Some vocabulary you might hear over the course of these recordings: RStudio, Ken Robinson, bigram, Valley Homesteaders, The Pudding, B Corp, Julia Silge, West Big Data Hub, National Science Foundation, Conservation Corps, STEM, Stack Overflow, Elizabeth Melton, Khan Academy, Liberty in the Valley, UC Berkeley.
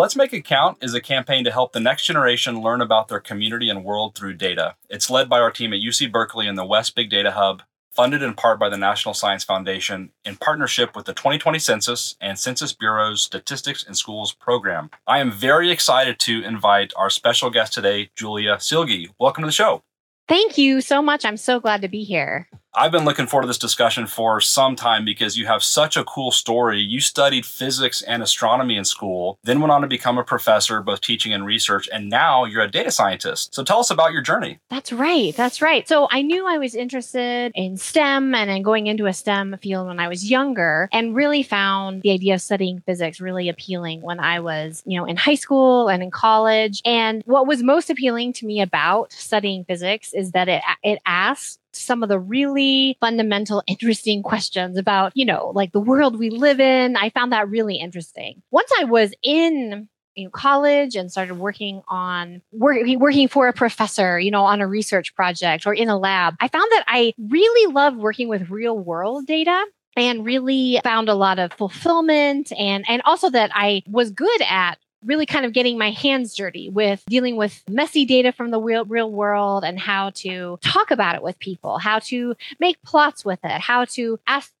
Let's Make It Count is a campaign to help the next generation learn about their community and world through data. It's led by our team at UC Berkeley and the West Big Data Hub, funded in part by the National Science Foundation in partnership with the 2020 Census and Census Bureau's Statistics in Schools program. I am very excited to invite our special guest today, Julia Silge. Welcome to the show. Thank you so much. I'm so glad to be here. I've been looking forward to this discussion for some time because you have such a cool story. You studied physics and astronomy in school, then went on to become a professor, both teaching and research, and now you're a data scientist. So tell us about your journey. That's right. So I knew I was interested in STEM and in going into a STEM field when I was younger, and really found the idea of studying physics really appealing when I was, in high school and in college. And what was most appealing to me about studying physics is that it asks some of the really fundamental, interesting questions about, the world we live in. I found that really interesting. Once I was in college and started working for a professor, on a research project or in a lab, I found that I really loved working with real world data. And really found a lot of fulfillment and also that I was good at really kind of getting my hands dirty with dealing with messy data from the real world and how to talk about it with people, how to make plots with it, how to ask,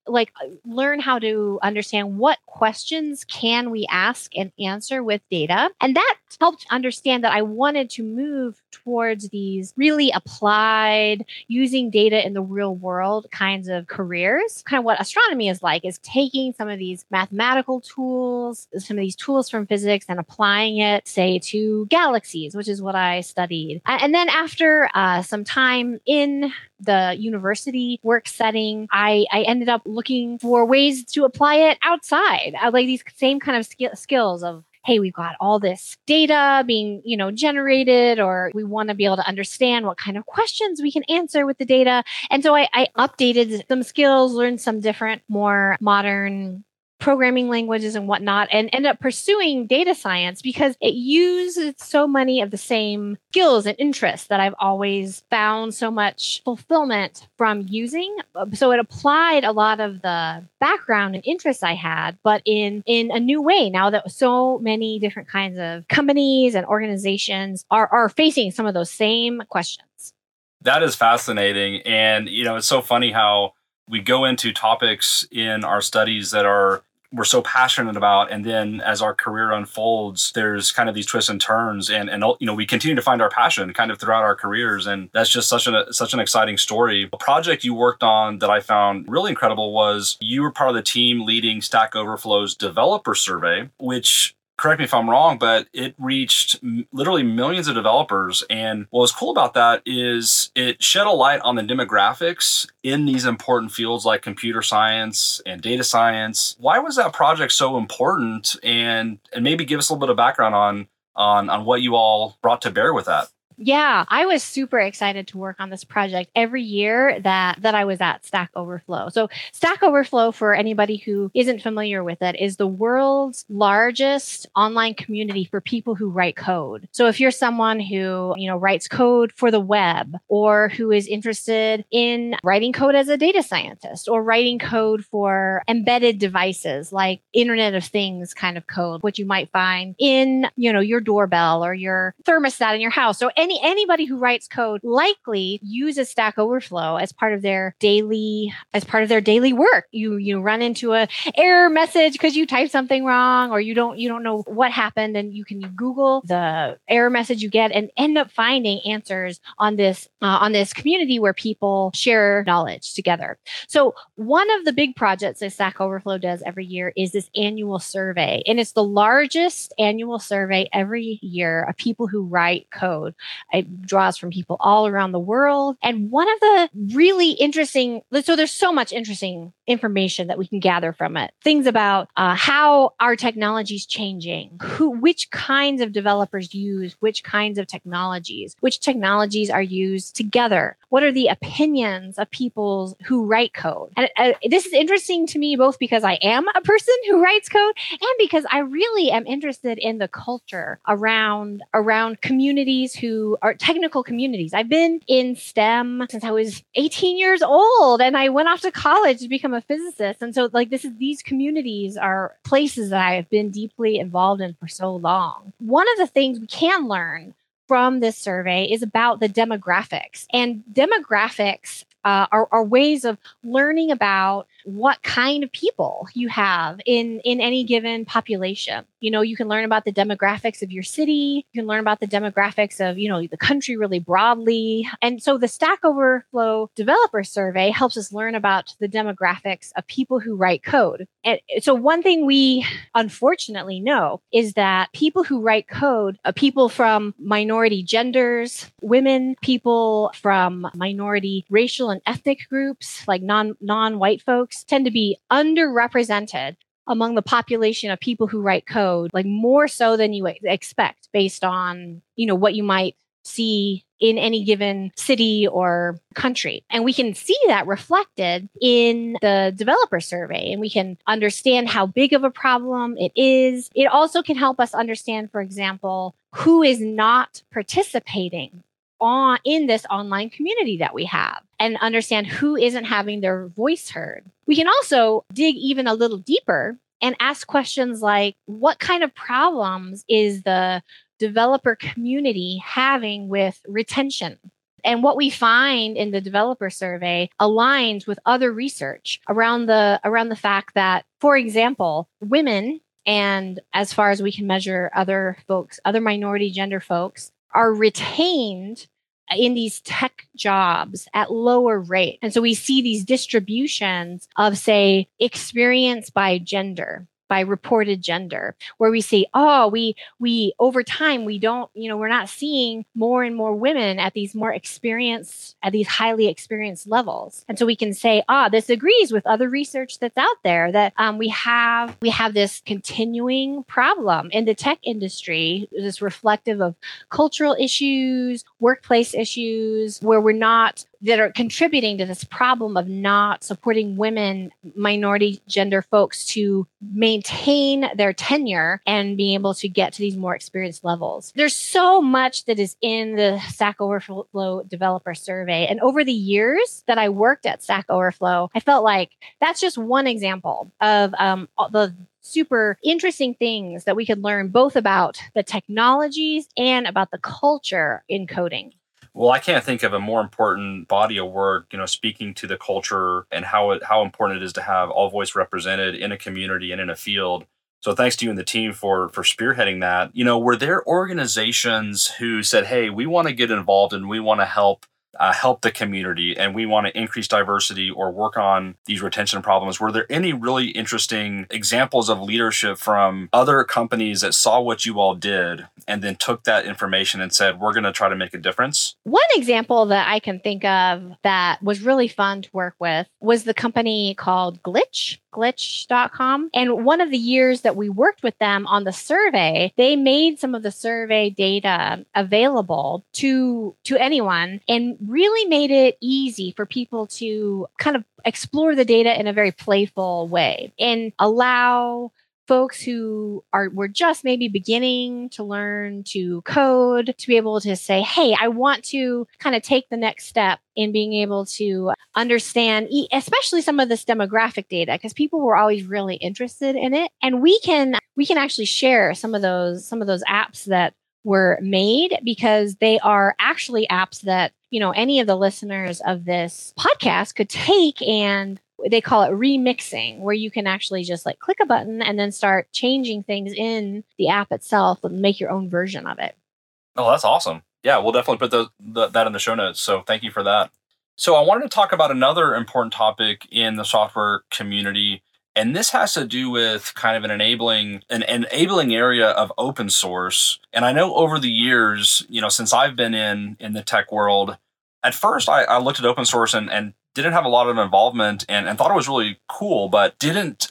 learn how to understand what questions can we ask and answer with data. And that helped understand that I wanted to move towards these really applied, using data in the real world kinds of careers. Kind of what astronomy is like, is taking some of these mathematical tools, some of these tools from physics, and applying it, say, to galaxies, which is what I studied. And then after some time in the university work setting, I ended up looking for ways to apply it outside. I like these same kind of skills of, hey, we've got all this data being, generated, or we want to be able to understand what kind of questions we can answer with the data. And so I updated some skills, learned some different, more modern programming languages and whatnot, and end up pursuing data science because it uses so many of the same skills and interests that I've always found so much fulfillment from using. So it applied a lot of the background and interests I had, but in a new way, now that so many different kinds of companies and organizations are facing some of those same questions. That is fascinating. And, it's so funny how we go into topics in our studies that we're so passionate about. And then as our career unfolds, there's kind of these twists and turns and we continue to find our passion kind of throughout our careers. And that's just such an exciting story. A project you worked on that I found really incredible was you were part of the team leading Stack Overflow's developer survey, which, correct me if I'm wrong, but it reached literally millions of developers. And what was cool about that is it shed a light on the demographics in these important fields like computer science and data science. Why was that project so important? And maybe give us a little bit of background on what you all brought to bear with that. Yeah, I was super excited to work on this project every year that I was at Stack Overflow. So Stack Overflow, for anybody who isn't familiar with it, is the world's largest online community for people who write code. So if you're someone who, writes code for the web, or who is interested in writing code as a data scientist, or writing code for embedded devices like Internet of Things kind of code, which you might find in, your doorbell or your thermostat in your house. So anybody who writes code likely uses Stack Overflow as part of their daily work. You run into an error message because you typed something wrong, or you don't know what happened, and you can Google the error message you get and end up finding answers on this community where people share knowledge together. So one of the big projects that Stack Overflow does every year is this annual survey, and it's the largest annual survey every year of people who write code. It draws from people all around the world. And one of the really interesting, so there's so much interesting information that we can gather from it. Things about how our technology is changing, which kinds of developers use which kinds of technologies, which technologies are used together. What are the opinions of people who write code? And this is interesting to me, both because I am a person who writes code and because I really am interested in the culture around communities who to our technical communities. I've been in STEM since I was 18 years old, and I went off to college to become a physicist. And so these communities are places that I have been deeply involved in for so long. One of the things we can learn from this survey is about the demographics. And demographics are ways of learning about what kind of people you have in any given population. You know, you can learn about the demographics of your city. You can learn about the demographics of, the country really broadly. And so the Stack Overflow Developer Survey helps us learn about the demographics of people who write code. And so one thing we unfortunately know is that people who write code are people from minority genders, women, people from minority racial and ethnic groups, like non-white folks, tend to be underrepresented among the population of people who write code, like more so than you expect based on, what you might see in any given city or country. And we can see that reflected in the developer survey, and we can understand how big of a problem it is. It also can help us understand, for example, who is not participating in this online community that we have, and understand who isn't having their voice heard. We can also dig even a little deeper and ask questions like, what kind of problems is the developer community having with retention? And what we find in the developer survey aligns with other research around the fact that, for example, women, and as far as we can measure other folks, other minority gender folks, are retained in these tech jobs at lower rate. And so we see these distributions of, say, experience by gender, by reported gender, where we see, we over time, we don't, we're not seeing more and more women at these highly experienced levels. And so we can say, this agrees with other research that's out there that we have this continuing problem in the tech industry, this reflective of cultural issues, workplace issues, where we're not, that are contributing to this problem of not supporting women, minority gender folks, to maintain their tenure and being able to get to these more experienced levels. There's so much that is in the Stack Overflow Developer Survey. And over the years that I worked at Stack Overflow, I felt like that's just one example of the super interesting things that we could learn both about the technologies and about the culture in coding. Well, I can't think of a more important body of work, speaking to the culture and how important it is to have all voice represented in a community and in a field. So thanks to you and the team for spearheading that. Were there organizations who said, hey, we want to get involved and we want to help the community and we want to increase diversity or work on these retention problems? Were there any really interesting examples of leadership from other companies that saw what you all did and then took that information and said, we're going to try to make a difference? One example that I can think of that was really fun to work with was the company called Glitch.com. And one of the years that we worked with them on the survey, they made some of the survey data available to anyone and really made it easy for people to kind of explore the data in a very playful way and allow folks who were just maybe beginning to learn to code to be able to say, hey, I want to kind of take the next step in being able to understand, especially some of this demographic data, because people were always really interested in it. And we can actually share some of those apps that were made, because they are actually apps that, any of the listeners of this podcast could take, and they call it remixing, where you can actually just click a button and then start changing things in the app itself and make your own version of it. Oh, that's awesome. Yeah, we'll definitely put that in the show notes. So thank you for that. So I wanted to talk about another important topic in the software community. And this has to do with kind of an enabling area of open source. And I know over the years, since I've been in the tech world, at first I looked at open source and didn't have a lot of involvement and thought it was really cool, but didn't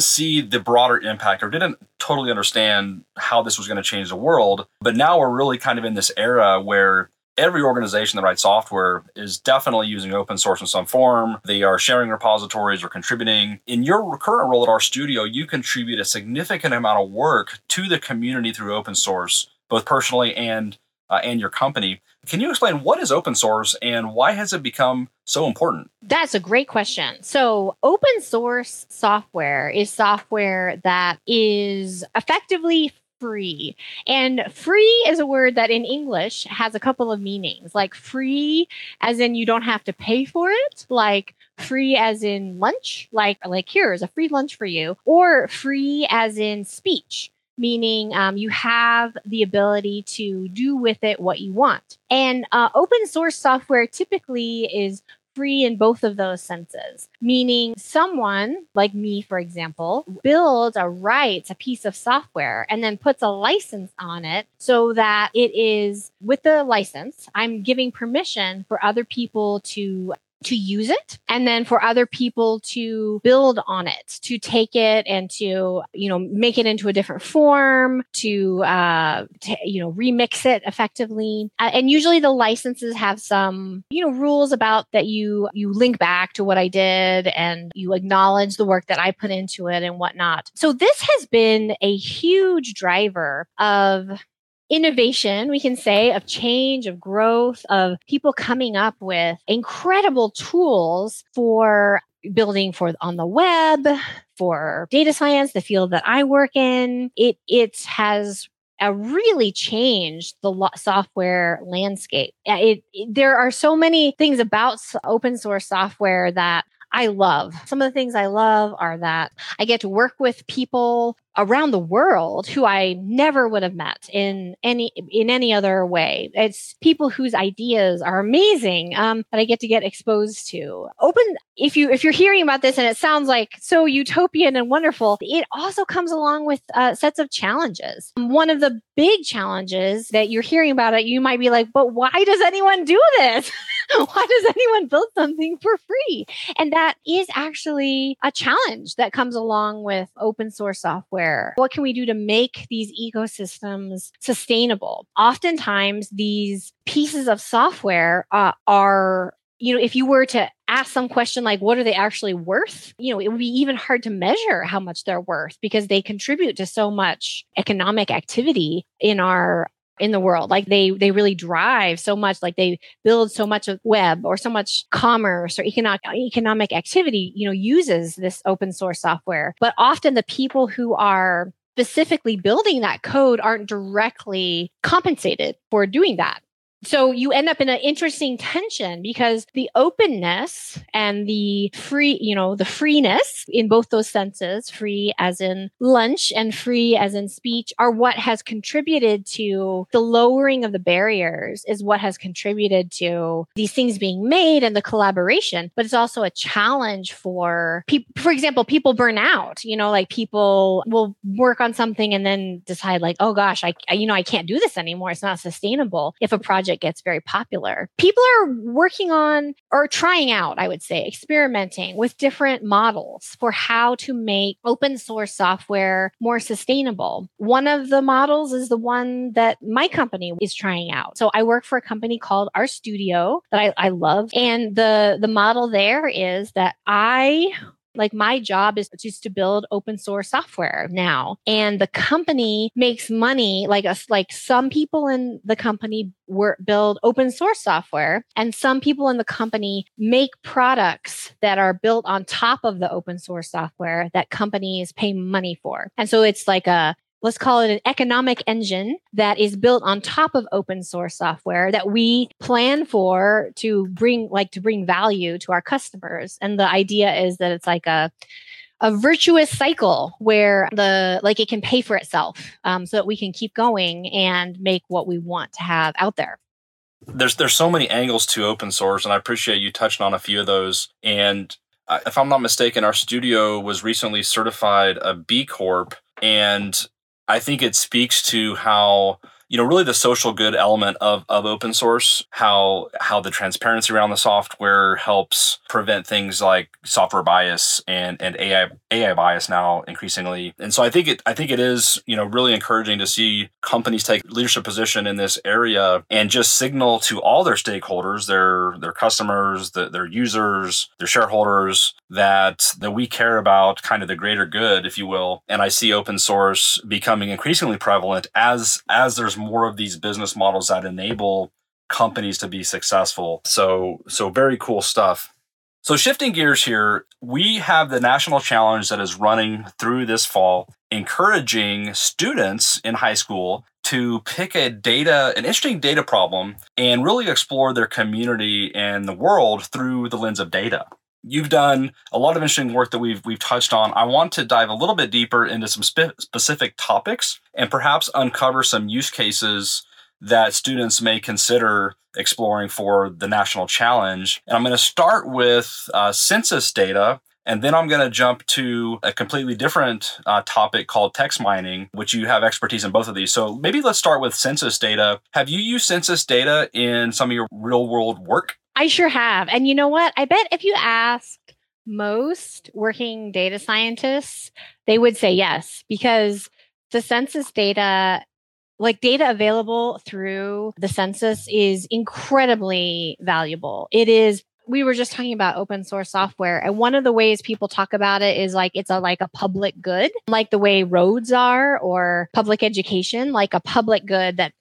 see the broader impact or didn't totally understand how this was going to change the world. But now we're really kind of in this era where every organization that writes software is definitely using open source in some form. They are sharing repositories or contributing. In your current role at RStudio, you contribute a significant amount of work to the community through open source, both personally and and your company. Can you explain what is open source and why has it become so important? That's a great question. So open source software is software that is effectively free. And free is a word that in English has a couple of meanings, like free as in you don't have to pay for it, like free as in lunch, like here is a free lunch for you, or free as in speech, meaning you have the ability to do with it what you want. And open source software typically is free in both of those senses, meaning someone like me, for example, builds or writes a piece of software and then puts a license on it so that it is, with the license, I'm giving permission for other people to use it, and then for other people to build on it, to take it and to, make it into a different form, to remix it effectively. And usually the licenses have some, rules about that you link back to what I did and you acknowledge the work that I put into it and whatnot. So this has been a huge driver of innovation, we can say, of change, of growth, of people coming up with incredible tools for building for on the web, for data science, the field that I work in. It has really changed the software landscape. There are so many things about open source software that I love. Some of the things I love are that I get to work with people around the world who I never would have met in any other way. It's people whose ideas are amazing that I get to get exposed to. If you're hearing about this and it sounds like so utopian and wonderful, it also comes along with sets of challenges. One of the big challenges that you're hearing about it, you might be like, but why does anyone do this? Why does anyone build something for free? And that is actually a challenge that comes along with open source software. What can we do to make these ecosystems sustainable? Oftentimes, these pieces of software are, if you were to ask some question like, what are they actually worth? It would be even hard to measure how much they're worth because they contribute to so much economic activity in the world. Like they really drive so much, like they build so much of web or so much commerce or economic activity, uses this open source software. But often the people who are specifically building that code aren't directly compensated for doing that. So you end up in an interesting tension because the openness and the free, the freeness in both those senses, free as in lunch and free as in speech, are what has contributed to the lowering of the barriers, is what has contributed to these things being made and the collaboration. But it's also a challenge for people. For example, people burn out, like people will work on something and then decide like, oh gosh, I can't do this anymore. It's not sustainable. If a project gets very popular. People are working on or trying out, I would say, experimenting with different models for how to make open source software more sustainable. One of the models is the one that my company is trying out. So I work for a company called RStudio that I love. And the model there is that my job is just to build open source software now. And the company makes money, like some people in the company build open source software, and some people in the company make products that are built on top of the open source software that companies pay money for. And so it's like let's call it an economic engine that is built on top of open source software that we plan for to bring value to our customers. And the idea is that it's like a virtuous cycle where it can pay for itself so that we can keep going and make what we want to have out there. There's so many angles to open source, and I appreciate you touching on a few of those. And if I'm not mistaken, RStudio was recently certified a B Corp, and I think it speaks to how, really the social good element of open source, how the transparency around the software helps prevent things like software bias and AI bias now increasingly. And so I think it is, really encouraging to see companies take leadership position in this area and just signal to all their stakeholders, their customers, their users, their shareholders, that we care about kind of the greater good, if you will. And I see open source becoming increasingly prevalent as there's more of these business models that enable companies to be successful. So very cool stuff. So shifting gears here, we have the national challenge that is running through this fall, encouraging students in high school to pick an interesting data problem and really explore their community and the world through the lens of data. You've done a lot of interesting work that we've touched on. I want to dive a little bit deeper into some specific topics and perhaps uncover some use cases that students may consider exploring for the national challenge. And I'm going to start with census data, and then I'm going to jump to a completely different topic called text mining, which you have expertise in both of these. So maybe let's start with census data. Have you used census data in some of your real world work? I sure have. And you know what? I bet if you ask most working data scientists, they would say yes, because the census data, like data available through the census, is incredibly valuable. It is, we were just talking about open source software. And one of the ways people talk about it is like, it's like a public good, like the way roads are or public education, like a public good that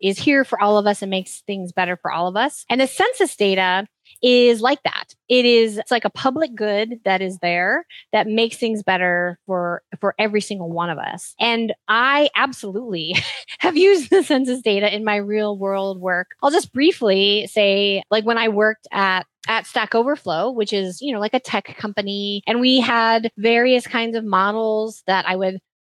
is here for all of us and makes things better for all of us. And the census data is like that. It's like a public good that is there that makes things better for every single one of us. And I absolutely have used the census data in my real world work. I'll just briefly say, like when I worked at Stack Overflow, which is, like a tech company, and we had various kinds of models that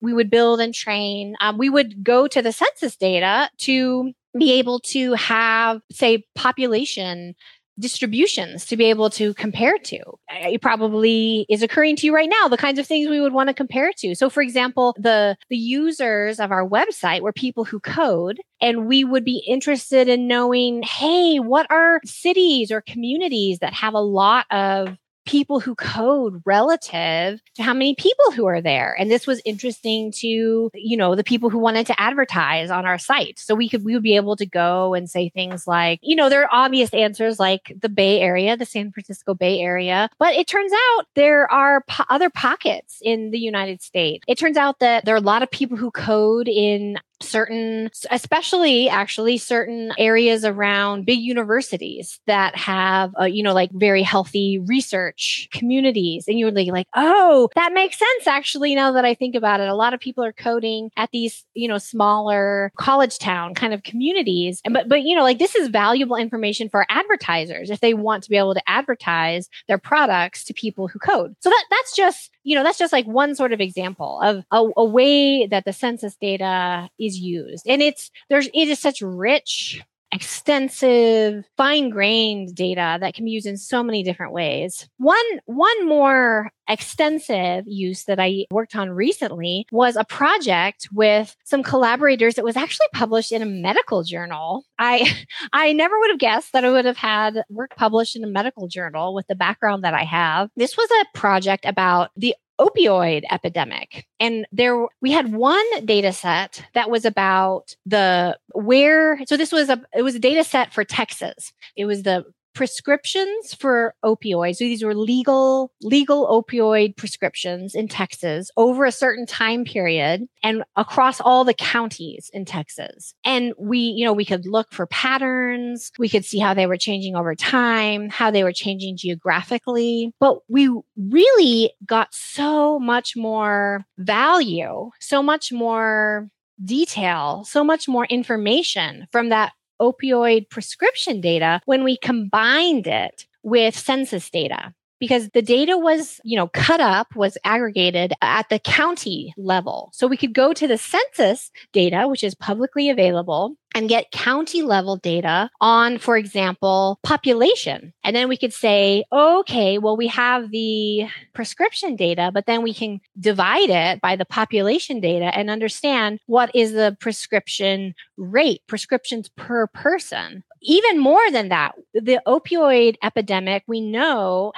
we would build and train. We would go to the census data to be able to have, say, population distributions to be able to compare to. It probably is occurring to you right now, the kinds of things we would want to compare to. So for example, the users of our website were people who code, and we would be interested in knowing, hey, what are cities or communities that have a lot of people who code relative to how many people who are there. And this was interesting to, the people who wanted to advertise on our site. So we would be able to go and say things like, there are obvious answers like the Bay Area, the San Francisco Bay Area. But it turns out there are other pockets in the United States. It turns out that there are a lot of people who code in certain, especially actually certain areas around big universities that have, like very healthy research communities. And you're like, oh, that makes sense. Actually, now that I think about it, a lot of people are coding at these, smaller college town kind of communities. And, but like this is valuable information for advertisers if they want to be able to advertise their products to people who code. So that's just like one sort of example of a way that the census data is used. And it is such rich, extensive, fine-grained data that can be used in so many different ways. One more extensive use that I worked on recently was a project with some collaborators that was actually published in a medical journal. I never would have guessed that I would have had work published in a medical journal with the background that I have. This was a project about the opioid epidemic. And there we had one data set that was about it was a data set for Texas. It was the prescriptions for opioids. So these were legal opioid prescriptions in Texas over a certain time period and across all the counties in Texas. And we could look for patterns. We could see how they were changing over time, how they were changing geographically. But we really got so much more value, so much more detail, so much more information from that opioid prescription data when we combined it with census data, because the data was, cut up, was aggregated at the county level. So we could go to the census data, which is publicly available, and get county level data on, for example, population. And then we could say, okay, well, we have the prescription data, but then we can divide it by the population data and understand what is the prescription rate, prescriptions per person. Even more than that, the opioid epidemic we knew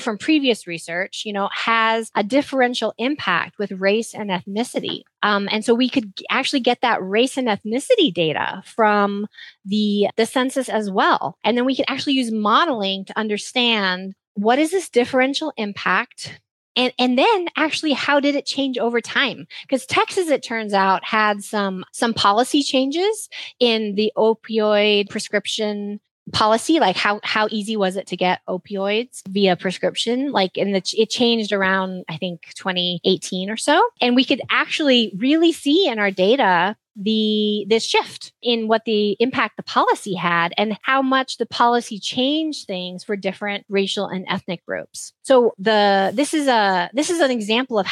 from previous research, has a differential impact with race and ethnicity. And so we could actually get that race and ethnicity data from the census as well. And then we could actually use modeling to understand what is this differential impact And then actually, how did it change over time? Because Texas, it turns out, had some policy changes in the opioid prescription policy, like how easy was it to get opioids via prescription? Like it changed around, I think, 2018 or so. And we could actually really see in our data this shift in what the impact the policy had and how much the policy changed things for different racial and ethnic groups. So this is an example of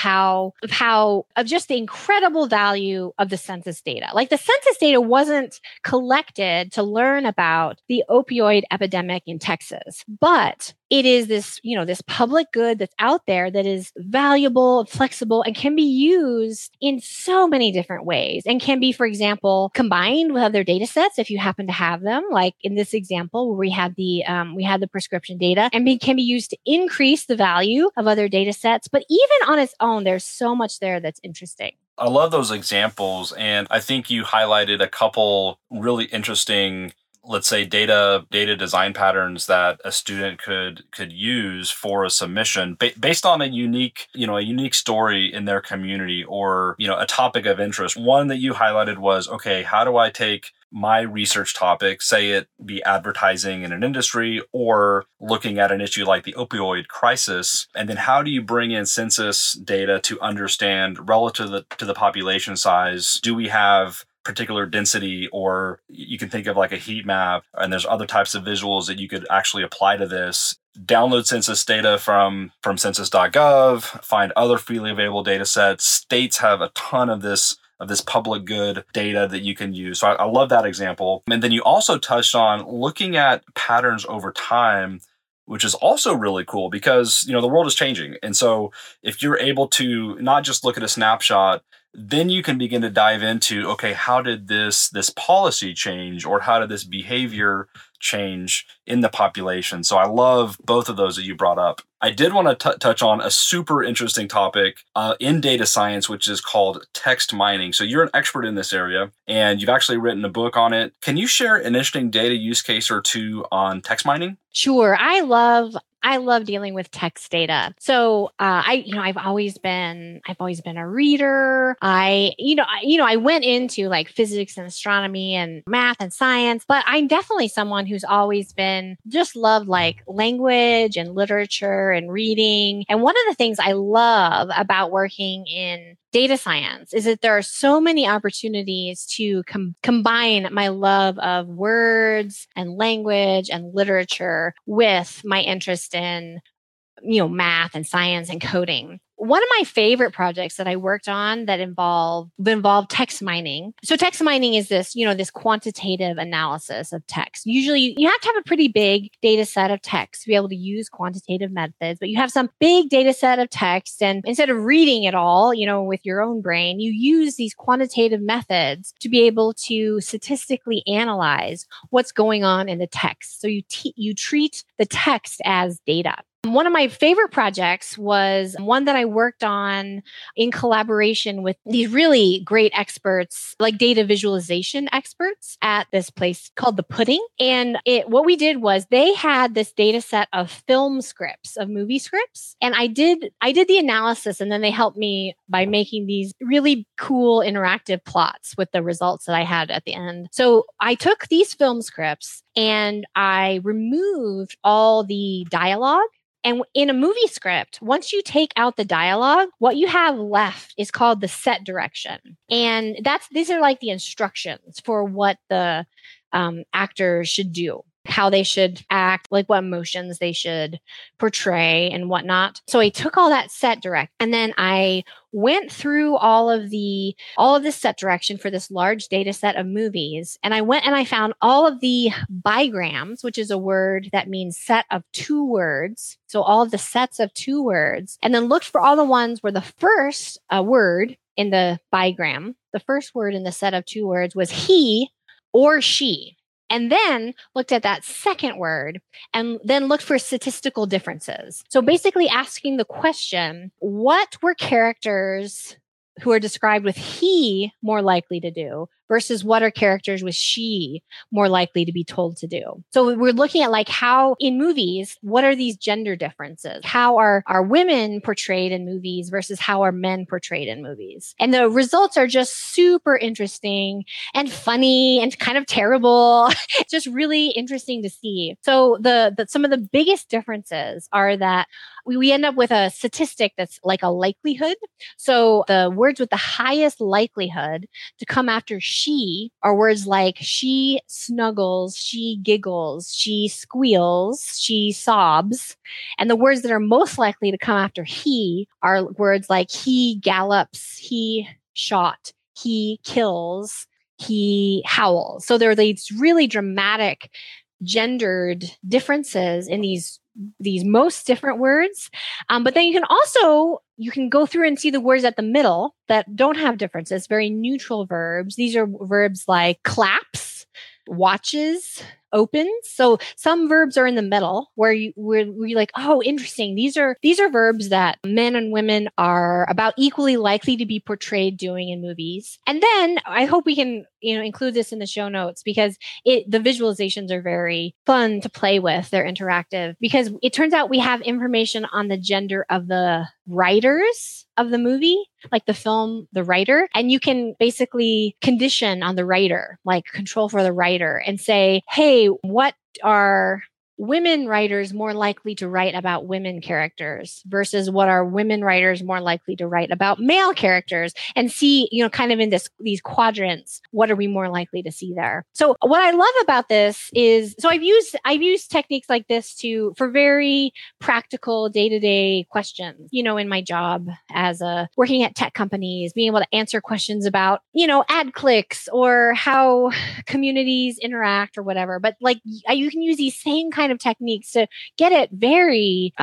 just the incredible value of the census data. Like the census data wasn't collected to learn about the opioid epidemic in Texas, but it is this, you know, this public good that's out there that is valuable, flexible, and can be used in so many different ways and can be, for example, combined with other data sets if you happen to have them. Like in this example where we had the prescription data, and it can be used to increase the value of other data sets. But even on its own, there's so much there that's interesting. I love those examples. And I think you highlighted a couple really interesting, let's say, data design patterns that a student could use for a submission based on a unique story in their community or, you know, a topic of interest. One that you highlighted was, okay, how do I take my research topic, say it be advertising in an industry or looking at an issue like the opioid crisis, and then how do you bring in census data to understand relative to the population size? Do we have particular density, or you can think of like a heat map, and there's other types of visuals that you could actually apply to this. Download census data from census.gov, find other freely available data sets. States have a ton of this public good data that you can use. So I love that example. And then you also touched on looking at patterns over time, which is also really cool because, you know, the world is changing. And so if you're able to not just look at a snapshot, then you can begin to dive into, okay, how did this policy change, or how did this behavior change in the population? So I love both of those that you brought up. I did want to touch on a super interesting topic in data science, which is called text mining. So you're an expert in this area, and you've actually written a book on it. Can you share an interesting data use case or two on text mining? Sure. I love dealing with text data. So I've always been a reader. I went into like physics and astronomy and math and science, but I'm definitely someone who's always been just loved like language and literature and reading. And one of the things I love about working in data science is that there are so many opportunities to combine my love of words and language and literature with my interest in, you know, math and science and coding. One of my favorite projects that I worked on that involved text mining. So text mining is this, you know, this quantitative analysis of text. Usually you have to have a pretty big data set of text to be able to use quantitative methods, but you have some big data set of text, and instead of reading it all, you know, with your own brain, you use these quantitative methods to be able to statistically analyze what's going on in the text. So you treat the text as data. One of my favorite projects was one that I worked on in collaboration with these really great experts, like data visualization experts at this place called The Pudding. And what we did was they had this data set of film scripts, of movie scripts. And I did the analysis, and then they helped me by making these really cool interactive plots with the results that I had at the end. So I took these film scripts and I removed all the dialogue. And in a movie script, once you take out the dialogue, what you have left is called the set direction. And these are like the instructions for what the actors should do, how they should act, like what emotions they should portray and whatnot. So I took all that set direct, and then I went through all of the set direction for this large data set of movies. And I went and I found all of the bigrams, which is a word that means set of two words. So all of the sets of two words, and then looked for all the ones where the first word in the bigram, the first word in the set of two words was he or she. And then looked at that second word, and then looked for statistical differences. So basically asking the question, what were characters who are described with he more likely to do versus what are characters with she more likely to be told to do. So we're looking at like how in movies, what are these gender differences? How are women portrayed in movies versus how are men portrayed in movies? And the results are just super interesting and funny and kind of terrible. It's just really interesting to see. So the some of the biggest differences are that we end up with a statistic that's like a likelihood. So the words with the highest likelihood to come after she are words like she snuggles, she giggles, she squeals, she sobs. And the words that are most likely to come after he are words like he gallops, he shot, he kills, he howls. So there are these really dramatic gendered differences in these most different words. But then you can go through and see the words at the middle that don't have differences, very neutral verbs. These are verbs like claps, watches, opens. So some verbs are in the middle where you're like, oh, interesting. These are verbs that men and women are about equally likely to be portrayed doing in movies. And then I hope we can include this in the show notes because the visualizations are very fun to play with. They're interactive because it turns out we have information on the gender of the writers of the movie, like the film, the writer, and you can basically condition on the writer, like control for the writer and say, hey, what are women writers more likely to write about women characters versus what are women writers more likely to write about male characters, and see, kind of in these quadrants, what are we more likely to see there? So what I love about this is, so I've used techniques like this for very practical day-to-day questions, in my job as working at tech companies, being able to answer questions about, ad clicks or how communities interact or whatever. But like you can use these same kind of techniques to get at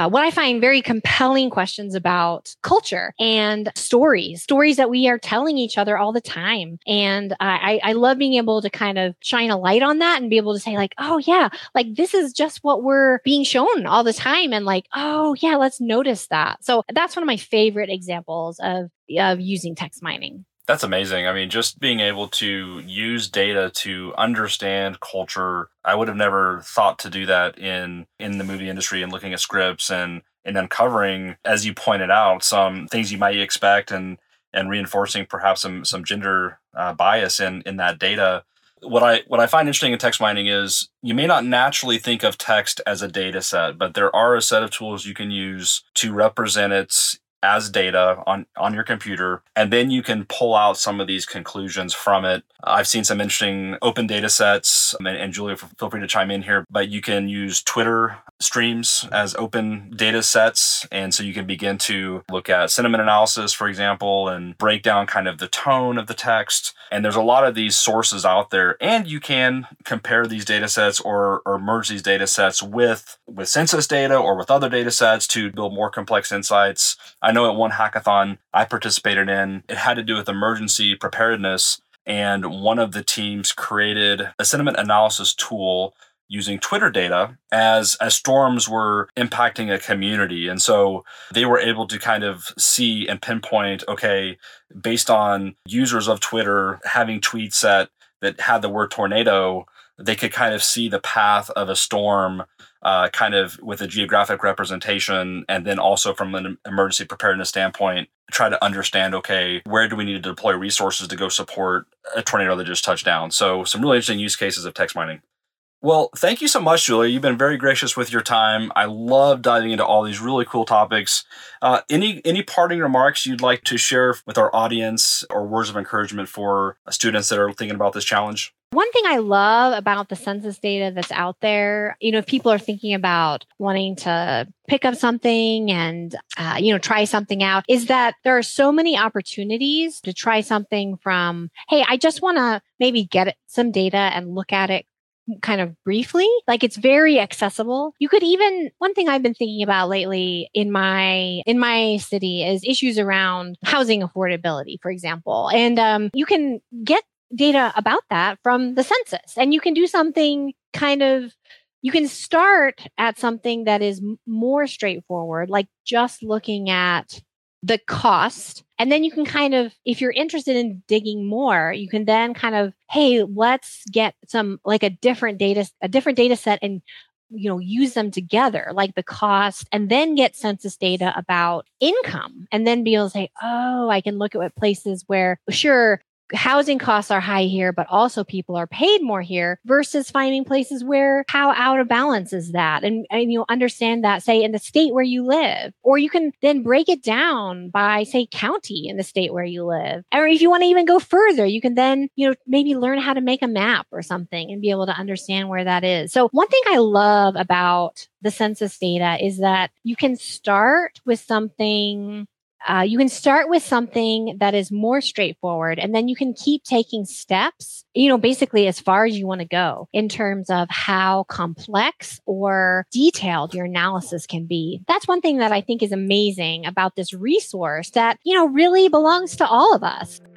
what I find very compelling questions about culture and stories that we are telling each other all the time. And I love being able to kind of shine a light on that and be able to say like, oh yeah, like this is just what we're being shown all the time. And like, oh yeah, let's notice that. So that's one of my favorite examples of using text mining. That's amazing. I mean, just being able to use data to understand culture. I would have never thought to do that in the movie industry and looking at scripts and uncovering, as you pointed out, some things you might expect and reinforcing perhaps some gender bias in that data. What I find interesting in text mining is you may not naturally think of text as a data set, but there are a set of tools you can use to represent it as data on your computer, and then you can pull out some of these conclusions from it. I've seen some interesting open data sets, and Julia, feel free to chime in here, but you can use Twitter streams as open data sets. And so you can begin to look at sentiment analysis, for example, and break down kind of the tone of the text. And there's a lot of these sources out there, and you can compare these data sets or merge these data sets with census data or with other data sets to build more complex insights. I know at one hackathon I participated in, it had to do with emergency preparedness, and one of the teams created a sentiment analysis tool using Twitter data as storms were impacting a community. And so they were able to kind of see and pinpoint, okay, based on users of Twitter having tweets that had the word tornado, they could kind of see the path of a storm kind of with a geographic representation, and then also from an emergency preparedness standpoint, try to understand, okay, where do we need to deploy resources to go support a tornado that just touched down? So some really interesting use cases of text mining. Well, thank you so much, Julia. You've been very gracious with your time. I love diving into all these really cool topics. Any parting remarks you'd like to share with our audience or words of encouragement for students that are thinking about this challenge? One thing I love about the census data that's out there, if people are thinking about wanting to pick up something and, try something out, is that there are so many opportunities to try something from, hey, I just want to maybe get some data and look at it kind of briefly, like it's very accessible. You could even, one thing I've been thinking about lately in my city is issues around housing affordability, for example. And you can get data about that from the census, and you can do something kind of, you can start at something that is more straightforward, like just looking at the cost And then you can kind of, if you're interested in digging more, you can then kind of, hey, let's get some, like a different data set and, you know, use them together, like the cost, and then get census data about income, and then be able to say, oh, I can look at what places where, sure, housing costs are high here, but also people are paid more here, versus finding places where how out of balance is that? And you'll understand that, say, in the state where you live. Or you can then break it down by, say, county in the state where you live. Or if you want to even go further, you can then, you know, maybe learn how to make a map or something and be able to understand where that is. So one thing I love about the census data is that you can start with something... that is more straightforward, and then you can keep taking steps, you know, basically as far as you want to go in terms of how complex or detailed your analysis can be. That's one thing that I think is amazing about this resource that, you know, really belongs to all of us.